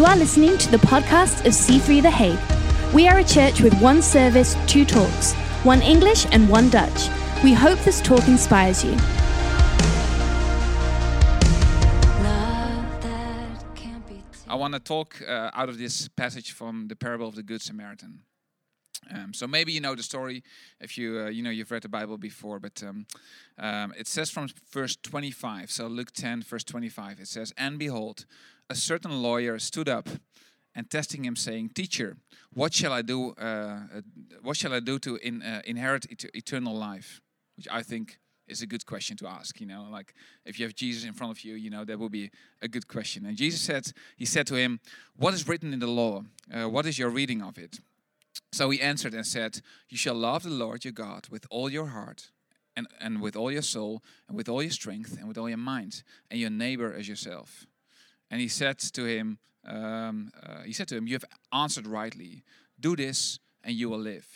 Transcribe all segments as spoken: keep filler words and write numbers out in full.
You are listening to the podcast of C three The Hague. We are a church with one service, two talks, one English and one Dutch. We hope this talk inspires you. I want to talk uh, out of this passage from the parable of the Good Samaritan. Um, so maybe you know the story if you uh, you know you've read the Bible before, but um, um, it says from verse twenty-five. So Luke ten, verse twenty-five. It says, "And behold, a certain lawyer stood up and testing him, saying, 'Teacher, what shall I do? Uh, what shall I do to in, uh, inherit et- eternal life?'" Which I think is a good question to ask. You know, like if you have Jesus in front of you, you know that would be a good question. And Jesus said, he said to him, "What is written in the law? Uh, what is your reading of it?" So he answered and said, "You shall love the Lord your God with all your heart, and, and with all your soul, and with all your strength, and with all your mind, and your neighbor as yourself." And he said to him, um, uh, "He said to him, you have answered rightly. Do this, and you will live."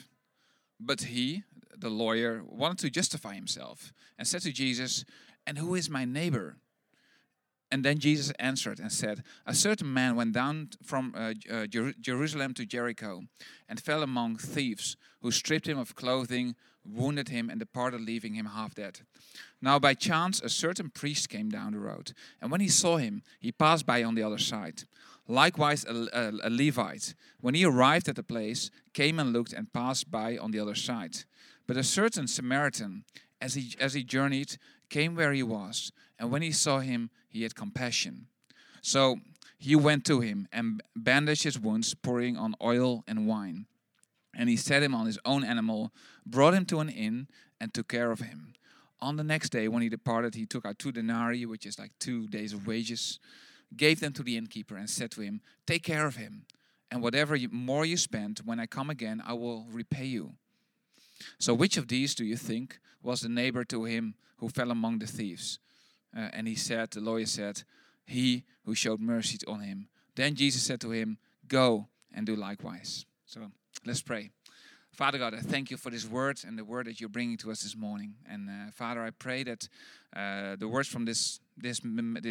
But he, the lawyer, wanted to justify himself and said to Jesus, "And who is my neighbor?" And then Jesus answered and said, "A certain man went down from uh, uh, Jer- Jerusalem to Jericho and fell among thieves, who stripped him of clothing, wounded him, and departed, leaving him half dead. Now by chance a certain priest came down the road, and when he saw him, he passed by on the other side. Likewise a, a, a Levite, when he arrived at the place, came and looked and passed by on the other side. But a certain Samaritan, as he as he journeyed, came where he was, and when he saw him, he had compassion. So he went to him and bandaged his wounds, pouring on oil and wine. And he set him on his own animal, brought him to an inn, and took care of him. On the next day, when he departed, he took out two denarii, which is like two days of wages, gave them to the innkeeper, and said to him, 'Take care of him, and whatever more you spend, when I come again, I will repay you.' So which of these do you think was the neighbor to him who fell among the thieves?" Uh, and he said, the lawyer said, "He who showed mercy on him." Then Jesus said to him, "Go and do likewise." So let's pray. Father God, I thank you for this word and the word that you're bringing to us this morning. And uh, Father, I pray that uh, the words from this this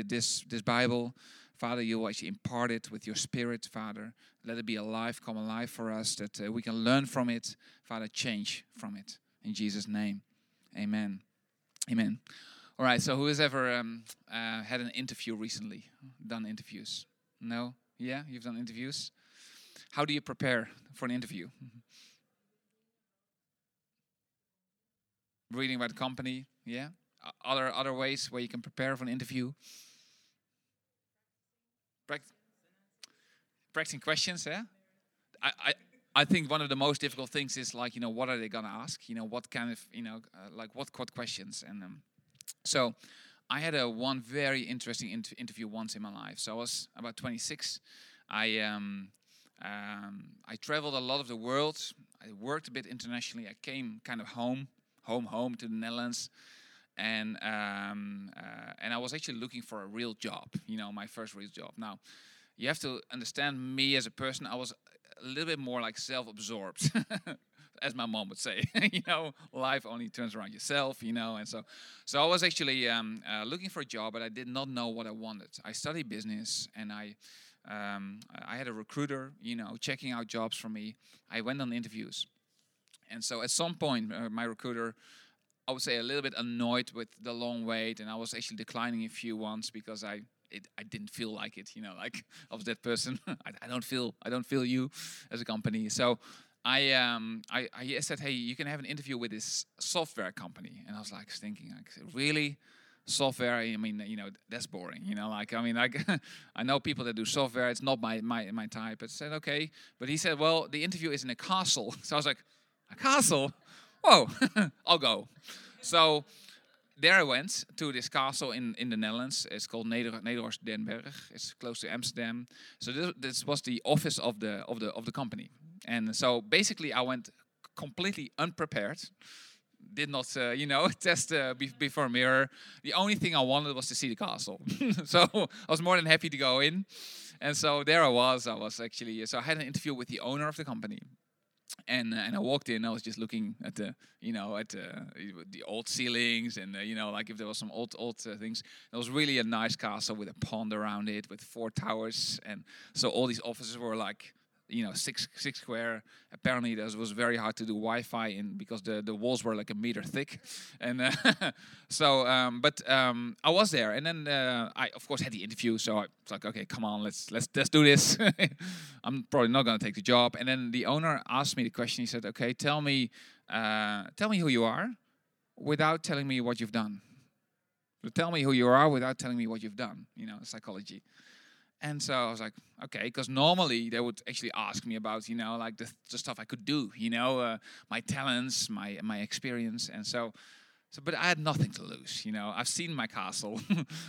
this this Bible, Father, you will actually impart it with your Spirit, Father. Let it be alive, come alive for us, that uh, we can learn from it, Father, change from it. In Jesus' name, amen. Amen. All right, so who has ever um, uh, had an interview recently? Done interviews? No? Yeah, you've done interviews? How do you prepare for an interview? Reading about the company, yeah? Other other ways where you can prepare for an interview? Pract- practicing questions, yeah? I, I I think one of the most difficult things is, like, you know, what are they going to ask? You know, what kind of, you know, uh, like what what questions? And um, so I had a one very interesting inter- interview once in my life. So I was about twenty-six. I um, um, I traveled a lot of the world. I worked a bit internationally. I came kind of home, home, home to the Netherlands. And um, uh, and I was actually looking for a real job, you know, my first real job. Now, you have to understand me as a person. I was a little bit more like self-absorbed, as my mom would say. You know, life only turns around yourself, you know. And so so I was actually um, uh, looking for a job, but I did not know what I wanted. I studied business, and I um, I had a recruiter, you know, checking out jobs for me. I went on interviews. And so at some point, uh, my recruiter, I would say, a little bit annoyed with the long wait, and I was actually declining a few ones because I it, I didn't feel like it, you know, like I was that person. I, I don't feel I don't feel you as a company. So I um I, I said, "Hey, you can have an interview with this software company," and I was like thinking, like, really, software? I mean, you know, that's boring, you know. Like, I mean, like I know people that do software. It's not my my my type. I said, "Okay," but he said, "Well, the interview is in a castle." So I was like, "A castle? Whoa, I'll go." So there I went to this castle in, in the Netherlands. It's called Neder- Nederhorst den Berg. It's close to Amsterdam. So this, this was the office of the of the of the company. And so basically I went completely unprepared. Did not, uh, you know, test uh, be- before mirror. The only thing I wanted was to see the castle. So I was more than happy to go in. And so there I was. I was actually, so I had an interview with the owner of the company. And uh, and I walked in. I was just looking at the, you know, at uh, the old ceilings, and uh, you know, like if there was some old old uh, things. It was really a nice castle with a pond around it, with four towers, and so all these offices were like, you know, six six square. Apparently, that was very hard to do Wi-Fi in because the, the walls were like a meter thick, and uh, so. Um, but um, I was there, and then uh, I of course had the interview. So I was like, okay, come on, let's let's let's do this. I'm probably not gonna take the job. And then the owner asked me the question. He said, okay, tell me, uh, tell me who you are, without telling me what you've done. So tell me who you are without telling me what you've done. You know, psychology. And so I was like, okay, because normally they would actually ask me about, you know, like the, the stuff I could do, you know, uh, my talents, my my experience, and so, so. But I had nothing to lose, you know. I've seen my castle.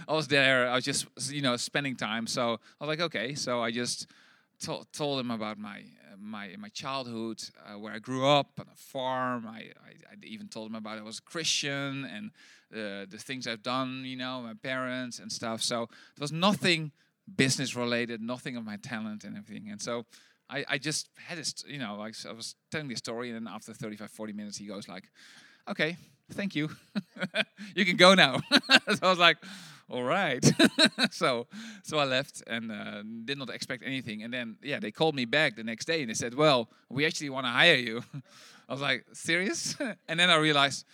I was there. I was just, you know, spending time. So I was like, okay. So I just to- told them about my uh, my my childhood, uh, where I grew up on a farm. I, I I even told them about I was a Christian and uh, the things I've done, you know, my parents and stuff. So there was nothing business related, nothing of my talent and everything. And so I, I just had this, you know, like I was telling the story, and then after thirty-five, forty minutes, he goes like, okay, thank you. You can go now. So I was like, all right. so so I left and uh, did not expect anything. And then, yeah, they called me back the next day and they said, well, we actually want to hire you. I was like, serious? And then I realized,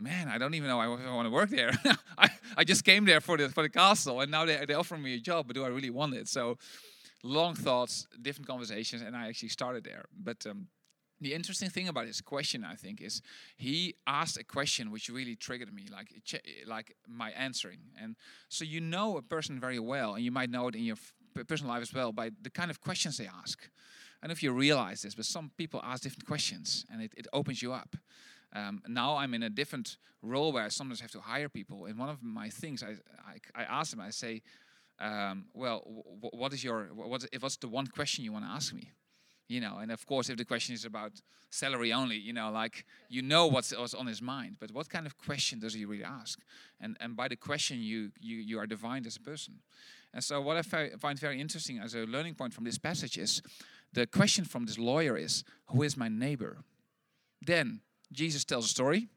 man, I don't even know if I want to work there. I, I just came there for the for the castle, and now they they offer me a job, but do I really want it? So, long thoughts, different conversations, and I actually started there. But um, the interesting thing about his question, I think, is he asked a question which really triggered me, like like my answering. And so you know a person very well, and you might know it in your personal life as well by the kind of questions they ask. I don't know if you realize this, but some people ask different questions, and it, it opens you up. Um, now I'm in a different role where I sometimes have to hire people. And one of my things, I I, I ask them, I say, um, well, w- what is your, what, what's the one question you want to ask me? You know, and of course, if the question is about salary only, you know, like, you know what's, what's on his mind. But what kind of question does he really ask? And and by the question, you you, you are defined as a person. And so what I fi- find very interesting as a learning point from this passage is, the question from this lawyer is, who is my neighbor? Then Jesus tells a story,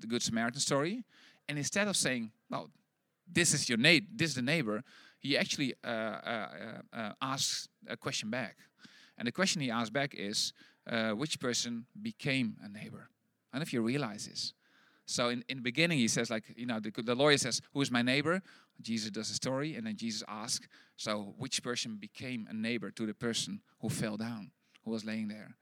the Good Samaritan story, and instead of saying, "Well, this is your na- this is the neighbor," he actually uh, uh, uh, uh, asks a question back, and the question he asks back is, uh, "Which person became a neighbor?" I don't know if you realize this. So in, in the beginning, he says, like, you know, the, the lawyer says, "Who is my neighbor?" Jesus does a story, and then Jesus asks, "So which person became a neighbor to the person who fell down, who was laying there?"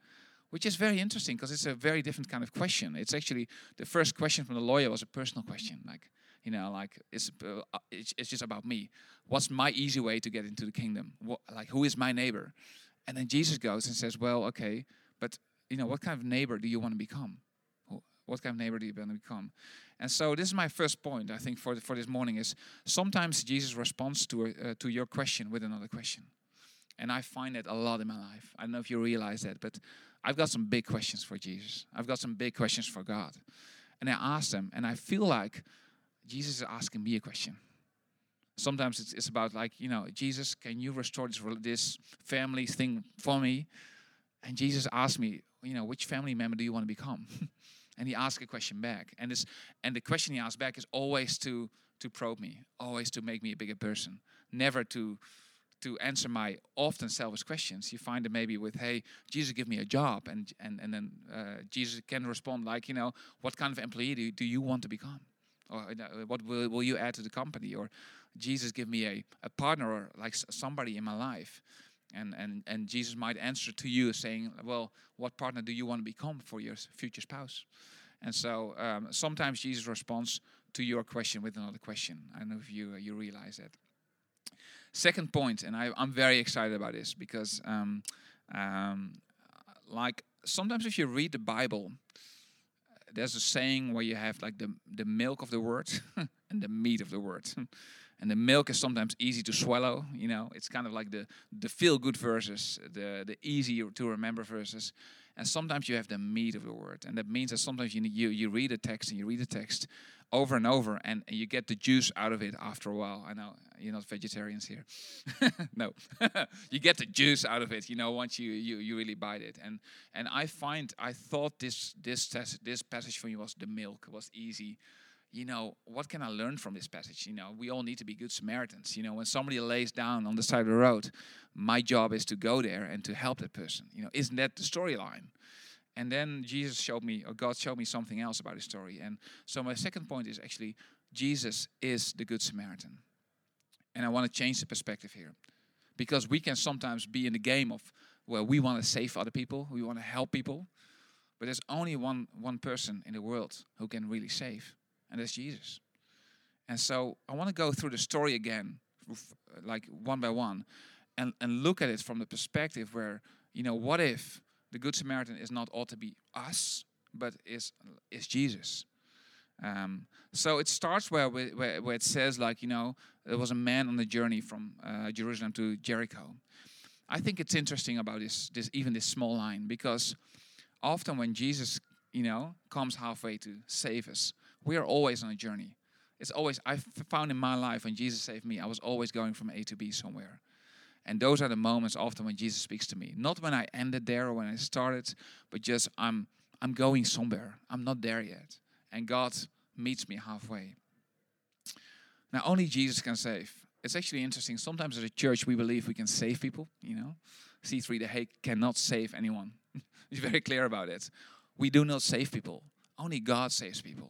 Which is very interesting because it's a very different kind of question. It's actually the first question from the lawyer was a personal question, like, you know, like it's uh, it's, it's just about me. What's my easy way to get into the kingdom? What, like, who is my neighbor? And then Jesus goes and says, well, okay, but you know, what kind of neighbor do you want to become? What kind of neighbor do you want to become? And so this is my first point, I think, for the, for this morning is sometimes Jesus responds to uh, to your question with another question. And I find that a lot in my life. I don't know if you realize that, but I've got some big questions for Jesus. I've got some big questions for God. And I ask them, and I feel like Jesus is asking me a question. Sometimes it's, it's about like, you know, Jesus, can you restore this, this family thing for me? And Jesus asked me, you know, which family member do you want to become? And he asked a question back. And this, and the question he asked back is always to, to probe me, always to make me a bigger person, never to... to answer my often selfish questions. You find it maybe with, hey, Jesus, give me a job. And and, and then uh, Jesus can respond like, you know, what kind of employee do you, do you want to become? Or uh, what will, will you add to the company? Or Jesus, give me a, a partner or like somebody in my life. And, and, and Jesus might answer to you saying, well, what partner do you want to become for your future spouse? And so um, sometimes Jesus responds to your question with another question. I don't know if you, uh, you realize that. Second point, and I, I'm very excited about this because, um, um, like, sometimes if you read the Bible, there's a saying where you have like the, the milk of the word and the meat of the word. And the milk is sometimes easy to swallow, you know. It's kind of like the, the feel-good verses, the, the easy to remember verses. And sometimes you have the meat of the word. And that means that sometimes you you, you read a text and you read a text over and over, and, and you get the juice out of it after a while. I know you're not vegetarians here. No. You get the juice out of it, you know, once you, you, you really bite it. And and I find, I thought this this test, this passage for me was the milk. It was easy. You know, what can I learn from this passage? You know, we all need to be good Samaritans. You know, when somebody lays down on the side of the road, my job is to go there and to help that person. You know, isn't that the storyline? And then Jesus showed me, or God showed me something else about his story. And so my second point is actually, Jesus is the good Samaritan. And I want to change the perspective here. Because we can sometimes be in the game of, well, we want to save other people, we want to help people. But there's only one one person in the world who can really save. And that's Jesus. And so I want to go through the story again, like one by one, and, and look at it from the perspective where, you know, what if the Good Samaritan is not ought to be us, but is is Jesus. Um, so it starts where, where where it says, like, you know, there was a man on the journey from uh, Jerusalem to Jericho. I think it's interesting about this, this even this small line, because often when Jesus, you know, comes halfway to save us, we are always on a journey. It's always, I found in my life when Jesus saved me, I was always going from A to B somewhere. And those are the moments often when Jesus speaks to me. Not when I ended there or when I started, but just I'm I'm going somewhere. I'm not there yet. And God meets me halfway. Now, only Jesus can save. It's actually interesting. Sometimes as a church, we believe we can save people, you know. C three The Hague cannot save anyone. He's very clear about it. We do not save people. Only God saves people.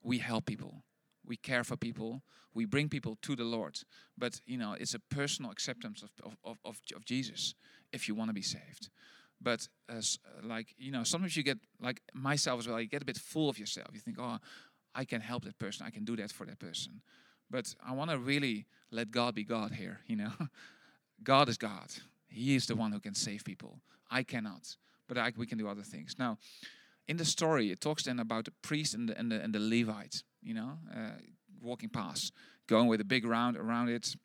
We help people, we care for people, we bring people to the Lord. But, you know, it's a personal acceptance of of of, of Jesus if you want to be saved. But, as, like, you know, sometimes you get, like myself as well, you get a bit full of yourself. You think, oh, I can help that person, I can do that for that person. But I want to really let God be God here, you know. God is God. He is the one who can save people. I cannot, but I, we can do other things. Now, in the story, it talks then about the priest and the and the, and the Levite, you know, uh, walking past, going with a big round around it.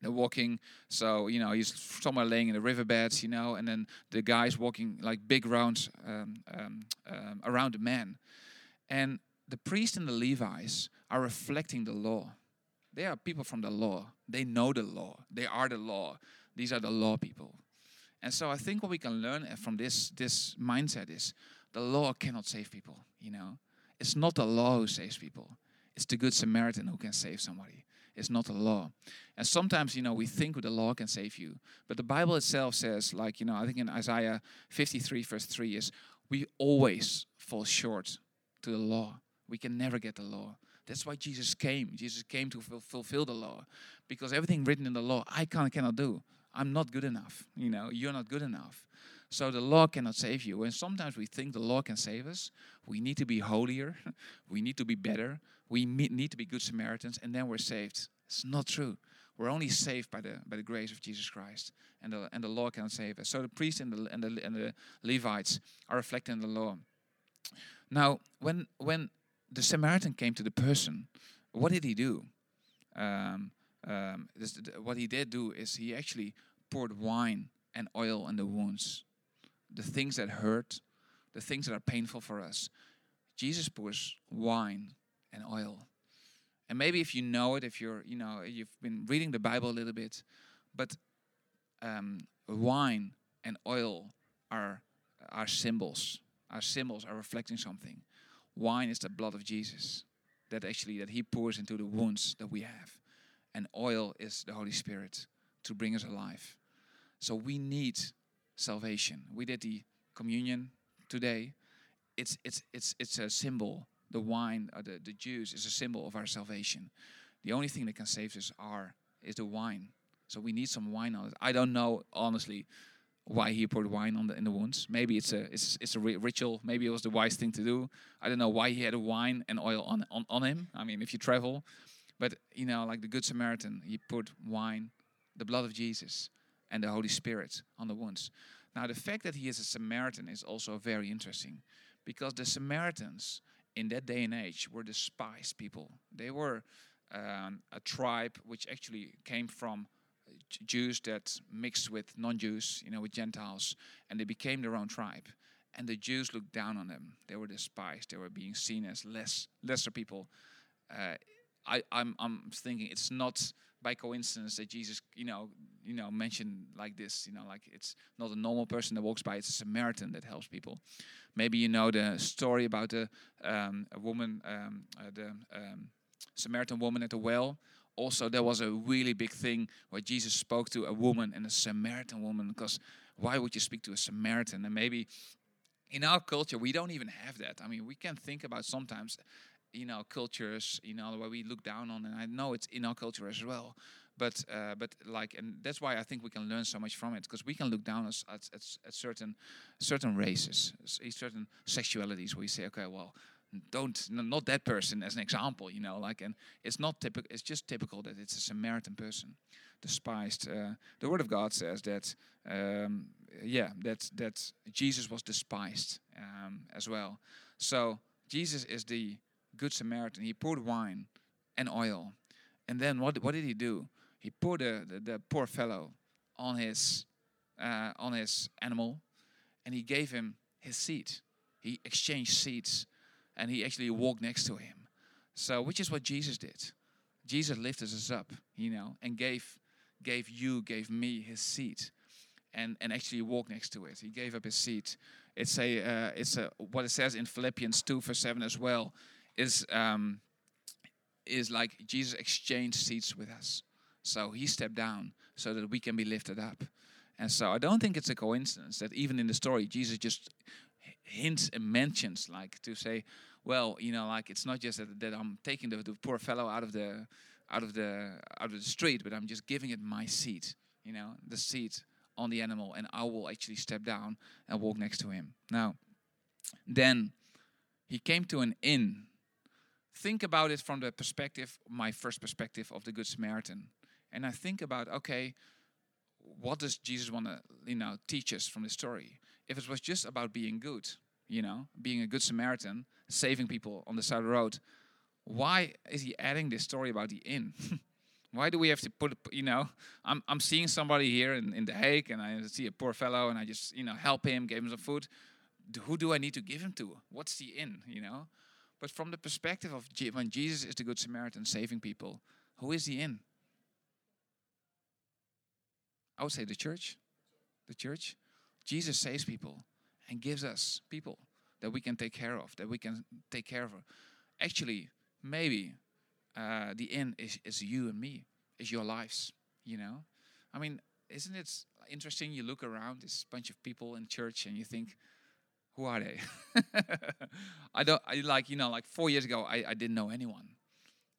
They're walking, so, you know, he's somewhere laying in the riverbeds, you know, and then the guy's walking like big rounds um, um, um, around the man. And the priest and the Levites are reflecting the law. They are people from the law. They know the law. They are the law. These are the law people. And so I think what we can learn from this this mindset is, the law cannot save people, you know. It's not the law who saves people. It's the Good Samaritan who can save somebody. It's not the law. And sometimes, you know, we think the law can save you. But the Bible itself says, like, you know, I think in Isaiah fifty-three, verse three is, we always fall short to the law. We can never get the law. That's why Jesus came. Jesus came to ful- fulfill the law. Because everything written in the law, I can, cannot do. I'm not good enough, you know. You're not good enough. So the law cannot save you. And sometimes we think the law can save us. We need to be holier. We need to be better. We need to be good Samaritans. And then we're saved. It's not true. We're only saved by the by the grace of Jesus Christ. And the, and the law cannot save us. So the priests and the, and the, and the Levites are reflecting the law. Now, when, when the Samaritan came to the person, what did he do? Um, um, this, what he did do is he actually poured wine and oil on the wounds. The things that hurt, the things that are painful for us. Jesus pours wine and oil. And maybe if you know it, if you're, you know, you've been reading the Bible a little bit, but um, wine and oil are are symbols. Our symbols are reflecting something. Wine is the blood of Jesus that actually that he pours into the wounds that we have. And oil is the Holy Spirit to bring us alive. So we need salvation. We did the communion today. It's it's it's it's a symbol. The wine, or the the juice, is a symbol of our salvation. The only thing that can save us are is the wine. So we need some wine on it. I don't know honestly why he poured wine on the in the wounds. Maybe it's a it's it's a ritual. Maybe it was the wise thing to do. I don't know why he had a wine and oil on on, on him. I mean, if you travel, but you know, like the Good Samaritan, he poured wine, the blood of Jesus, and the Holy Spirit on the wounds. Now, the fact that he is a Samaritan is also very interesting, because the Samaritans in that day and age were despised people. They were um, a tribe which actually came from Jews that mixed with non-Jews, you know, with Gentiles, and they became their own tribe. And the Jews looked down on them. They were despised. They were being seen as less lesser people. Uh, I, I'm I'm thinking it's not by coincidence that Jesus, you know, you know, mentioned like this. You know, like it's not a normal person that walks by. It's a Samaritan that helps people. Maybe you know the story about the um, a woman, um, uh, the um, Samaritan woman at the well. Also, there was a really big thing where Jesus spoke to a woman and a Samaritan woman. Because why would you speak to a Samaritan? And maybe in our culture, we don't even have that. I mean, we can think about sometimes, you know, cultures, you know, where we look down on. And I know it's in our culture as well. But, uh, but like, and that's why I think we can learn so much from it. Because we can look down at, at, at certain certain races, certain sexualities. We say, okay, well, don't, not that person as an example, you know. Like, and it's not typical. It's just typical that it's a Samaritan person, despised. Uh, the Word of God says that. Um, Yeah, that that Jesus was despised um, as well. So Jesus is the Good Samaritan. He poured wine and oil, and then what? What did he do? He poured the, the, the poor fellow on his uh, on his animal, and he gave him his seat. He exchanged seats, and he actually walked next to him. So, which is what Jesus did. Jesus lifted us up, you know, and gave gave you, gave me his seat. And, and actually walk next to it. He gave up his seat. It's a uh, it's a what it says in Philippians two verse seven as well is um, is like Jesus exchanged seats with us. So he stepped down so that we can be lifted up. And so I don't think it's a coincidence that even in the story Jesus just hints and mentions, like, to say, well, you know, like, it's not just that, that I'm taking the, the poor fellow out of the out of the out of the street, but I'm just giving it my seat. You know, the seat on the animal, and I will actually step down and walk next to him. Now, then he came to an inn. Think about it from the perspective, my first perspective of the Good Samaritan. And I think about, okay, what does Jesus want to, you know, teach us from the story? If it was just about being good, you know, being a Good Samaritan, saving people on the side of the road, why is he adding this story about the inn? Why do we have to put, you know, I'm I'm seeing somebody here in, in The Hague, and I see a poor fellow, and I just, you know, help him, gave him some food. Do, who do I need to give him to? What's the in, you know? But from the perspective of G- when Jesus is the Good Samaritan saving people, who is the in? I would say the church. The church. Jesus saves people and gives us people that we can take care of, that we can take care of. Actually, maybe... Uh, the end is, is you and me, is your lives, you know. I mean, isn't it interesting? You look around, this bunch of people in church, and you think, who are they? I don't, I like, you know, like four years ago, I, I didn't know anyone,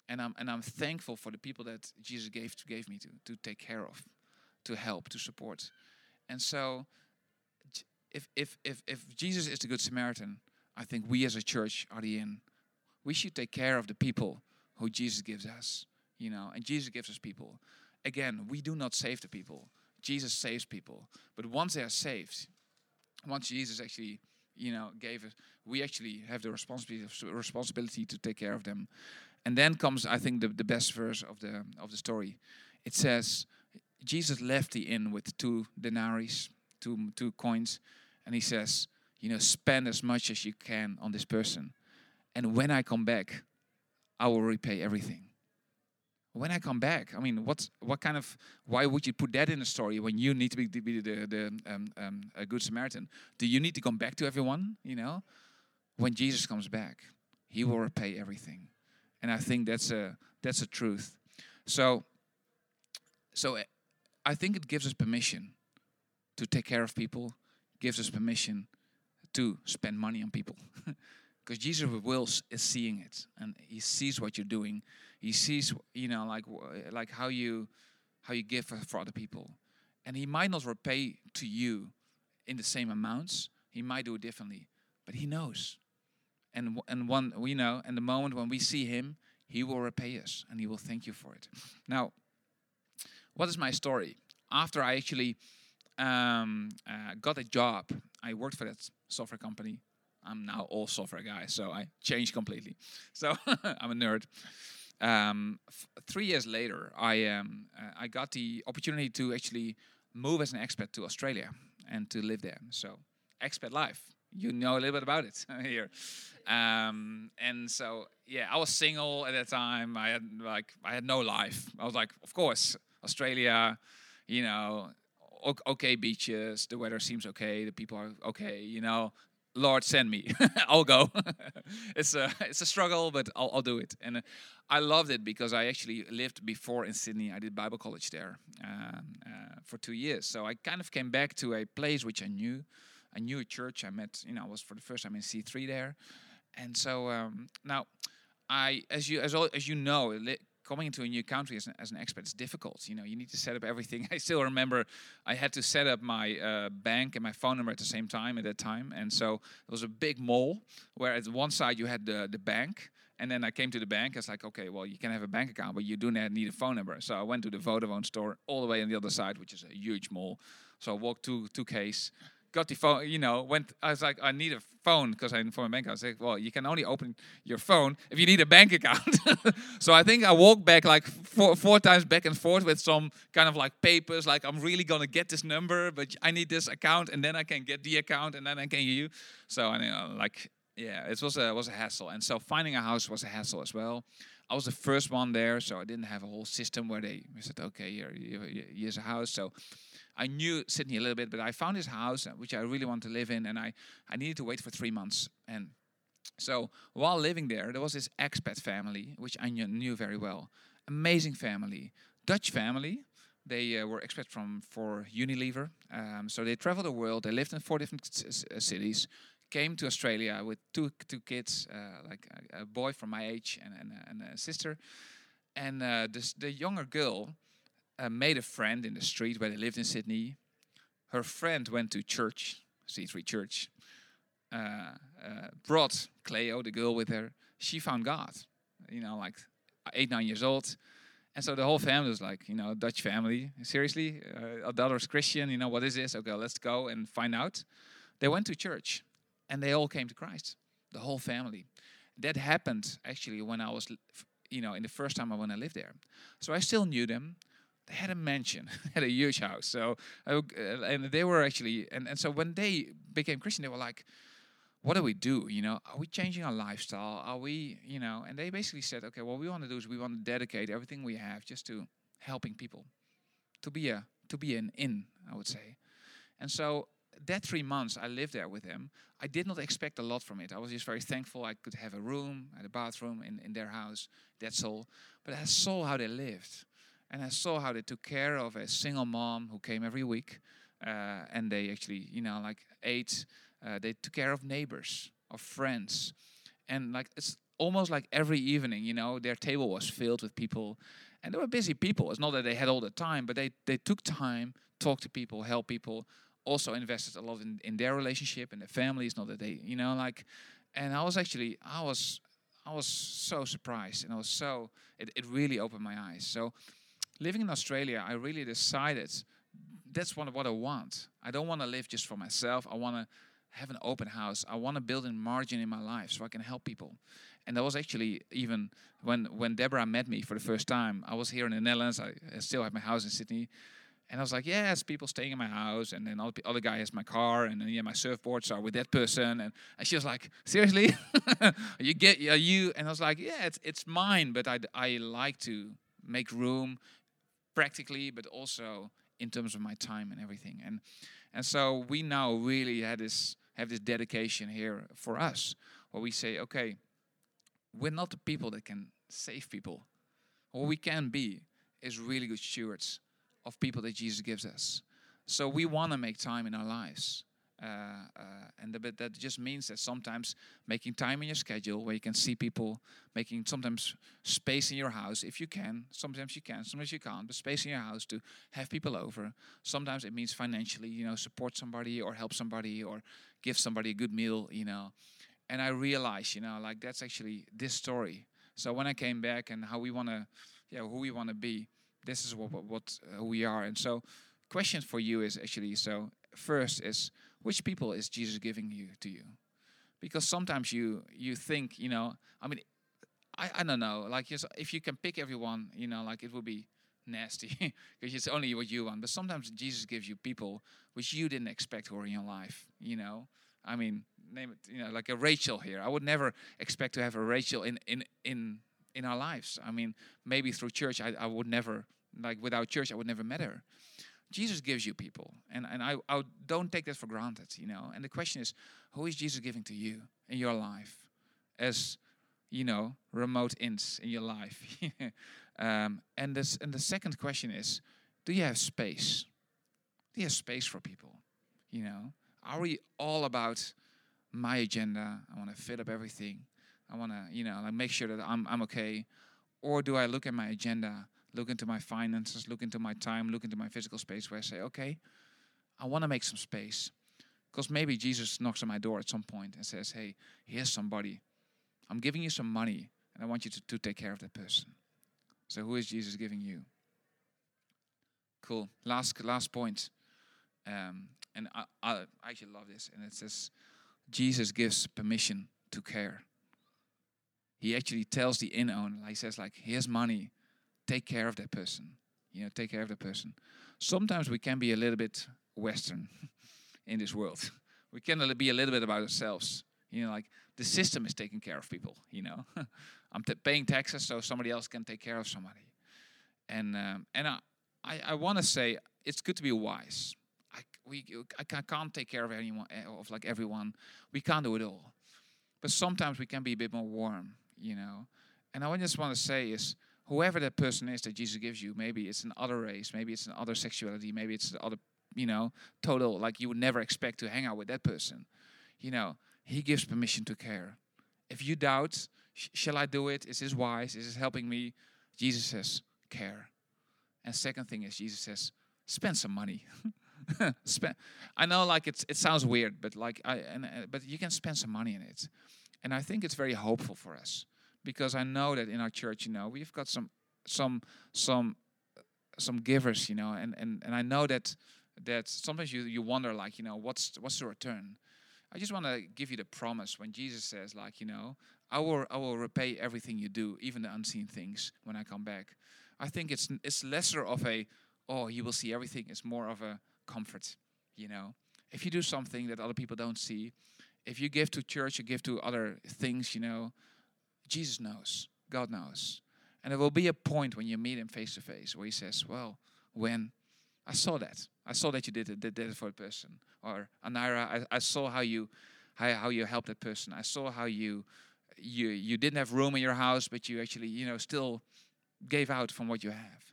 and I'm and I'm thankful for the people that Jesus gave to gave me to to take care of, to help, to support, and so if if if if Jesus is the Good Samaritan, I think we as a church are the end. We should take care of the people who Jesus gives us, you know, and Jesus gives us people. Again, we do not save the people. Jesus saves people. But once they are saved, once Jesus actually, you know, gave us, we actually have the responsibility responsibility to take care of them. And then comes, I think, the, the best verse of the of the story. It says, Jesus left the inn with two denarii, two two coins, and he says, you know, spend as much as you can on this person. And when I come back, I will repay everything. When I come back, I mean, what what kind of, why would you put that in a story when you need to be, be the, the um, um, a Good Samaritan? Do you need to come back to everyone, you know? When Jesus comes back, he will repay everything. And I think that's a that's a truth. So, so I think it gives us permission to take care of people, gives us permission to spend money on people. Because Jesus will is seeing it, and he sees what you're doing. He sees, you know, like like how you how you give for, for other people, and he might not repay to you in the same amounts. He might do it differently, but he knows. And and one we know, and the moment when we see him, he will repay us, and he will thank you for it. Now, what is my story? After I actually um, uh, got a job, I worked for that software company. I'm now all software guy, so I changed completely. So I'm a nerd. Um, f- three years later, I um, uh, I got the opportunity to actually move as an expat to Australia and to live there. So expat life, you know a little bit about it here. Um, and so, yeah, I was single at that time. I had like I had no life. I was like, of course, Australia, you know, okay beaches, the weather seems okay, the people are okay, you know. Lord, send me. I'll go. It's a it's a struggle, but I'll, I'll do it. And uh, I loved it because I actually lived before in Sydney. I did Bible college there um, uh, for two years. So I kind of came back to a place which I knew. I knew a church. I met, you know, I was for the first time in C three there. And so um, now, I as you as all, as you know, li- coming into a new country as an, as an expat is difficult. You know, you need to set up everything. I still remember I had to set up my uh, bank and my phone number at the same time at that time. And so it was a big mall where at one side you had the, the bank. And then I came to the bank. I was like, okay, well, you can have a bank account, but you do need a phone number. So I went to the Vodafone store all the way on the other side, which is a huge mall. So I walked two, two Ks. Got the phone, you know, went, I was like, I need a phone because I didn't form a bank account. I was like, well, you can only open your phone if you need a bank account. So I think I walked back like four, four times back and forth with some kind of like papers, like I'm really going to get this number, but I need this account and then I can get the account and then I can you. So, and, you know, like, yeah, it was a, was a hassle. And so finding a house was a hassle as well. I was the first one there, so I didn't have a whole system where they said, okay, here, here's a house. So I knew Sydney a little bit, but I found this house, which I really wanted to live in, and I, I needed to wait for three months. And so while living there, there was this expat family, which I knew, knew very well. Amazing family. Dutch family. They uh, were expats from for Unilever. Um, so they traveled the world. They lived in four different c- c- cities. Came to Australia with two two kids, uh, like a, a boy from my age and, and, and a sister. And uh, this, the younger girl uh, made a friend in the street where they lived in Sydney. Her friend went to church, C three Church, uh, uh, brought Cleo, the girl with her. She found God, you know, like eight, nine years old. And so the whole family was like, you know, Dutch family. Seriously? Uh, a daughter's Christian, you know, what is this? Okay, let's go and find out. They went to church. And they all came to Christ, the whole family. That happened actually when I was, you know, in the first time when I lived there. So I still knew them. They had a mansion, had a huge house. So, I, and they were actually, and, and so when they became Christian, they were like, what do we do? You know, are we changing our lifestyle? Are we, you know, and they basically said, okay, what we want to do is we want to dedicate everything we have just to helping people, to be a, to be an in, I would say. And so, that three months I lived there with them. I did not expect a lot from it. I was just very thankful I could have a room and a bathroom in, in their house. That's all. But I saw how they lived. And I saw how they took care of a single mom who came every week. Uh, and they actually, you know, like ate. Uh, they took care of neighbors, of friends. And like it's almost like every evening, you know, their table was filled with people. And they were busy people. It's not that they had all the time, but they, they took time, talked to people, helped people. Also invested a lot in, in their relationship and their families, not that they, you know, like, and I was actually, I was, I was so surprised and I was so, it, it really opened my eyes. So living in Australia, I really decided that's one of what I want. I don't want to live just for myself. I want to have an open house. I want to build a margin in my life so I can help people. And that was actually even when, when Deborah met me for the first time, I was here in the Netherlands. I, I still have my house in Sydney. And I was like, yes, people staying in my house. And then the other guy has my car. And then, yeah, my surfboards are with that person. And, and she was like, seriously? you get, are you? And I was like, yeah, it's it's mine. But I, I like to make room practically, but also in terms of my time and everything. And and so we now really had this have this dedication here for us. Where we say, okay, we're not the people that can save people. What we can be is really good stewards of people that Jesus gives us. So we want to make time in our lives. Uh, uh, and the, but that just means that sometimes making time in your schedule where you can see people, making sometimes space in your house, if you can, sometimes you can, sometimes you can't, but space in your house to have people over. Sometimes it means financially, you know, support somebody or help somebody or give somebody a good meal, you know. And I realized, you know, like that's actually this story. So when I came back and how we want to, yeah, who we want to be, this is what what, what uh, we are. And so question for you is actually, so first is, which people is Jesus giving you to you? Because sometimes you you think, you know, I mean, I, I don't know, like if you can pick everyone, you know, like it would be nasty because it's only what you want. But sometimes Jesus gives you people which you didn't expect were in your life, you know. I mean, name it, you know, like a Rachel here. I would never expect to have a Rachel in in in in our lives. I mean, maybe through church, I, I would never, like without church, I would never met her. Jesus gives you people, and and I, I don't take that for granted, you know. And the question is, who is Jesus giving to you in your life, as you know, remote ints in your life? um, and this and the second question is, do you have space? Do you have space for people? You know, are we all about my agenda? I want to fill up everything. I want to, you know, like make sure that I'm I'm okay. Or do I look at my agenda? Look into my finances, look into my time, look into my physical space where I say, okay, I want to make some space. Because maybe Jesus knocks on my door at some point and says, hey, here's somebody. I'm giving you some money, and I want you to, to take care of that person. So who is Jesus giving you? Cool. Last last point. Um, and I, I actually love this. And it says, Jesus gives permission to care. He actually tells the inn owner, he says, like, here's money. Take care of that person. You know, take care of that person. Sometimes we can be a little bit Western in this world. We can be a little bit about ourselves. You know, like the system is taking care of people, you know. I'm t- paying taxes so somebody else can take care of somebody. And um, and I I, I want to say it's good to be wise. I we I can't take care of anyone of like everyone. We can't do it all. But sometimes we can be a bit more warm, you know. And I just want to say is, whoever that person is that Jesus gives you, maybe it's another race, maybe it's another sexuality, maybe it's another, you know, total, like you would never expect to hang out with that person. You know, he gives permission to care. If you doubt, sh- shall I do it? Is this wise? Is this helping me? Jesus says, care. And second thing is, Jesus says, spend some money. spend. I know, like, it's, it sounds weird, but like, I and uh, but you can spend some money in it. And I think it's very hopeful for us. Because I know that in our church, you know, we've got some, some, some, some givers, you know, and, and, and I know that that sometimes you, you wonder, like, you know, what's what's the return? I just want to give you the promise when Jesus says, like, you know, I will I will repay everything you do, even the unseen things, when I come back. I think it's it's lesser of a oh you will see everything. It's more of a comfort, you know. If you do something that other people don't see, if you give to church, you give to other things, you know. Jesus knows. God knows. And there will be a point when you meet him face to face where he says, well, when I saw that. I saw that you did it, did it for a person. Or, Anaira, I, I saw how you how, how you helped that person. I saw how you, you you didn't have room in your house, but you actually, you know, still gave out from what you have.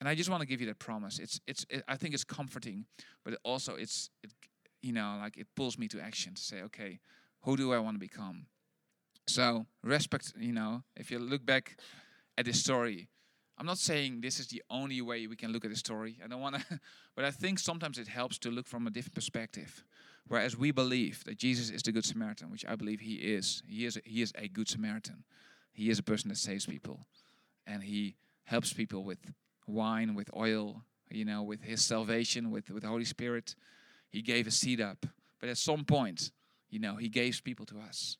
And I just want to give you that promise. It's it's it, I think it's comforting, but it also it's, it, you know, like it pulls me to action to say, okay, who do I want to become? So, respect, you know, if you look back at this story, I'm not saying this is the only way we can look at the story. I don't want to, but I think sometimes it helps to look from a different perspective. Whereas we believe that Jesus is the Good Samaritan, which I believe he is. He is a, he is a Good Samaritan. He is a person that saves people. And he helps people with wine, with oil, you know, with his salvation, with, with the Holy Spirit. He gave a seed up. But at some point, you know, he gives people to us.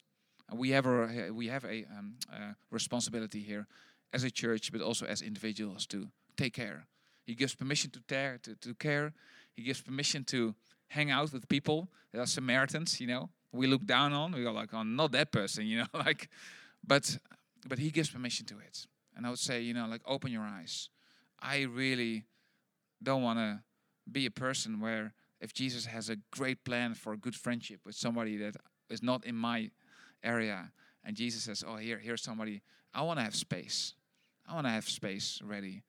We have a we have a um, uh, responsibility here, as a church, but also as individuals, to take care. He gives permission to care. To, to care, he gives permission to hang out with people that are Samaritans. You know, we look down on. We go like, "Oh, not that person." You know, like, but but he gives permission to it. And I would say, you know, like, open your eyes. I really don't want to be a person where if Jesus has a great plan for a good friendship with somebody that is not in my area, and Jesus says, oh, here, here's somebody, I want to have space. I want to have space ready.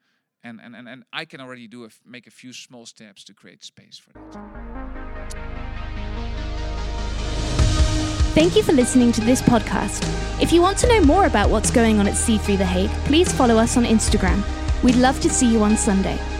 And and, and, and I can already do a f- make a few small steps to create space for that. Thank you for listening to this podcast. If you want to know more about what's going on at C three The Hague, please follow us on Instagram. We'd love to see you on Sunday.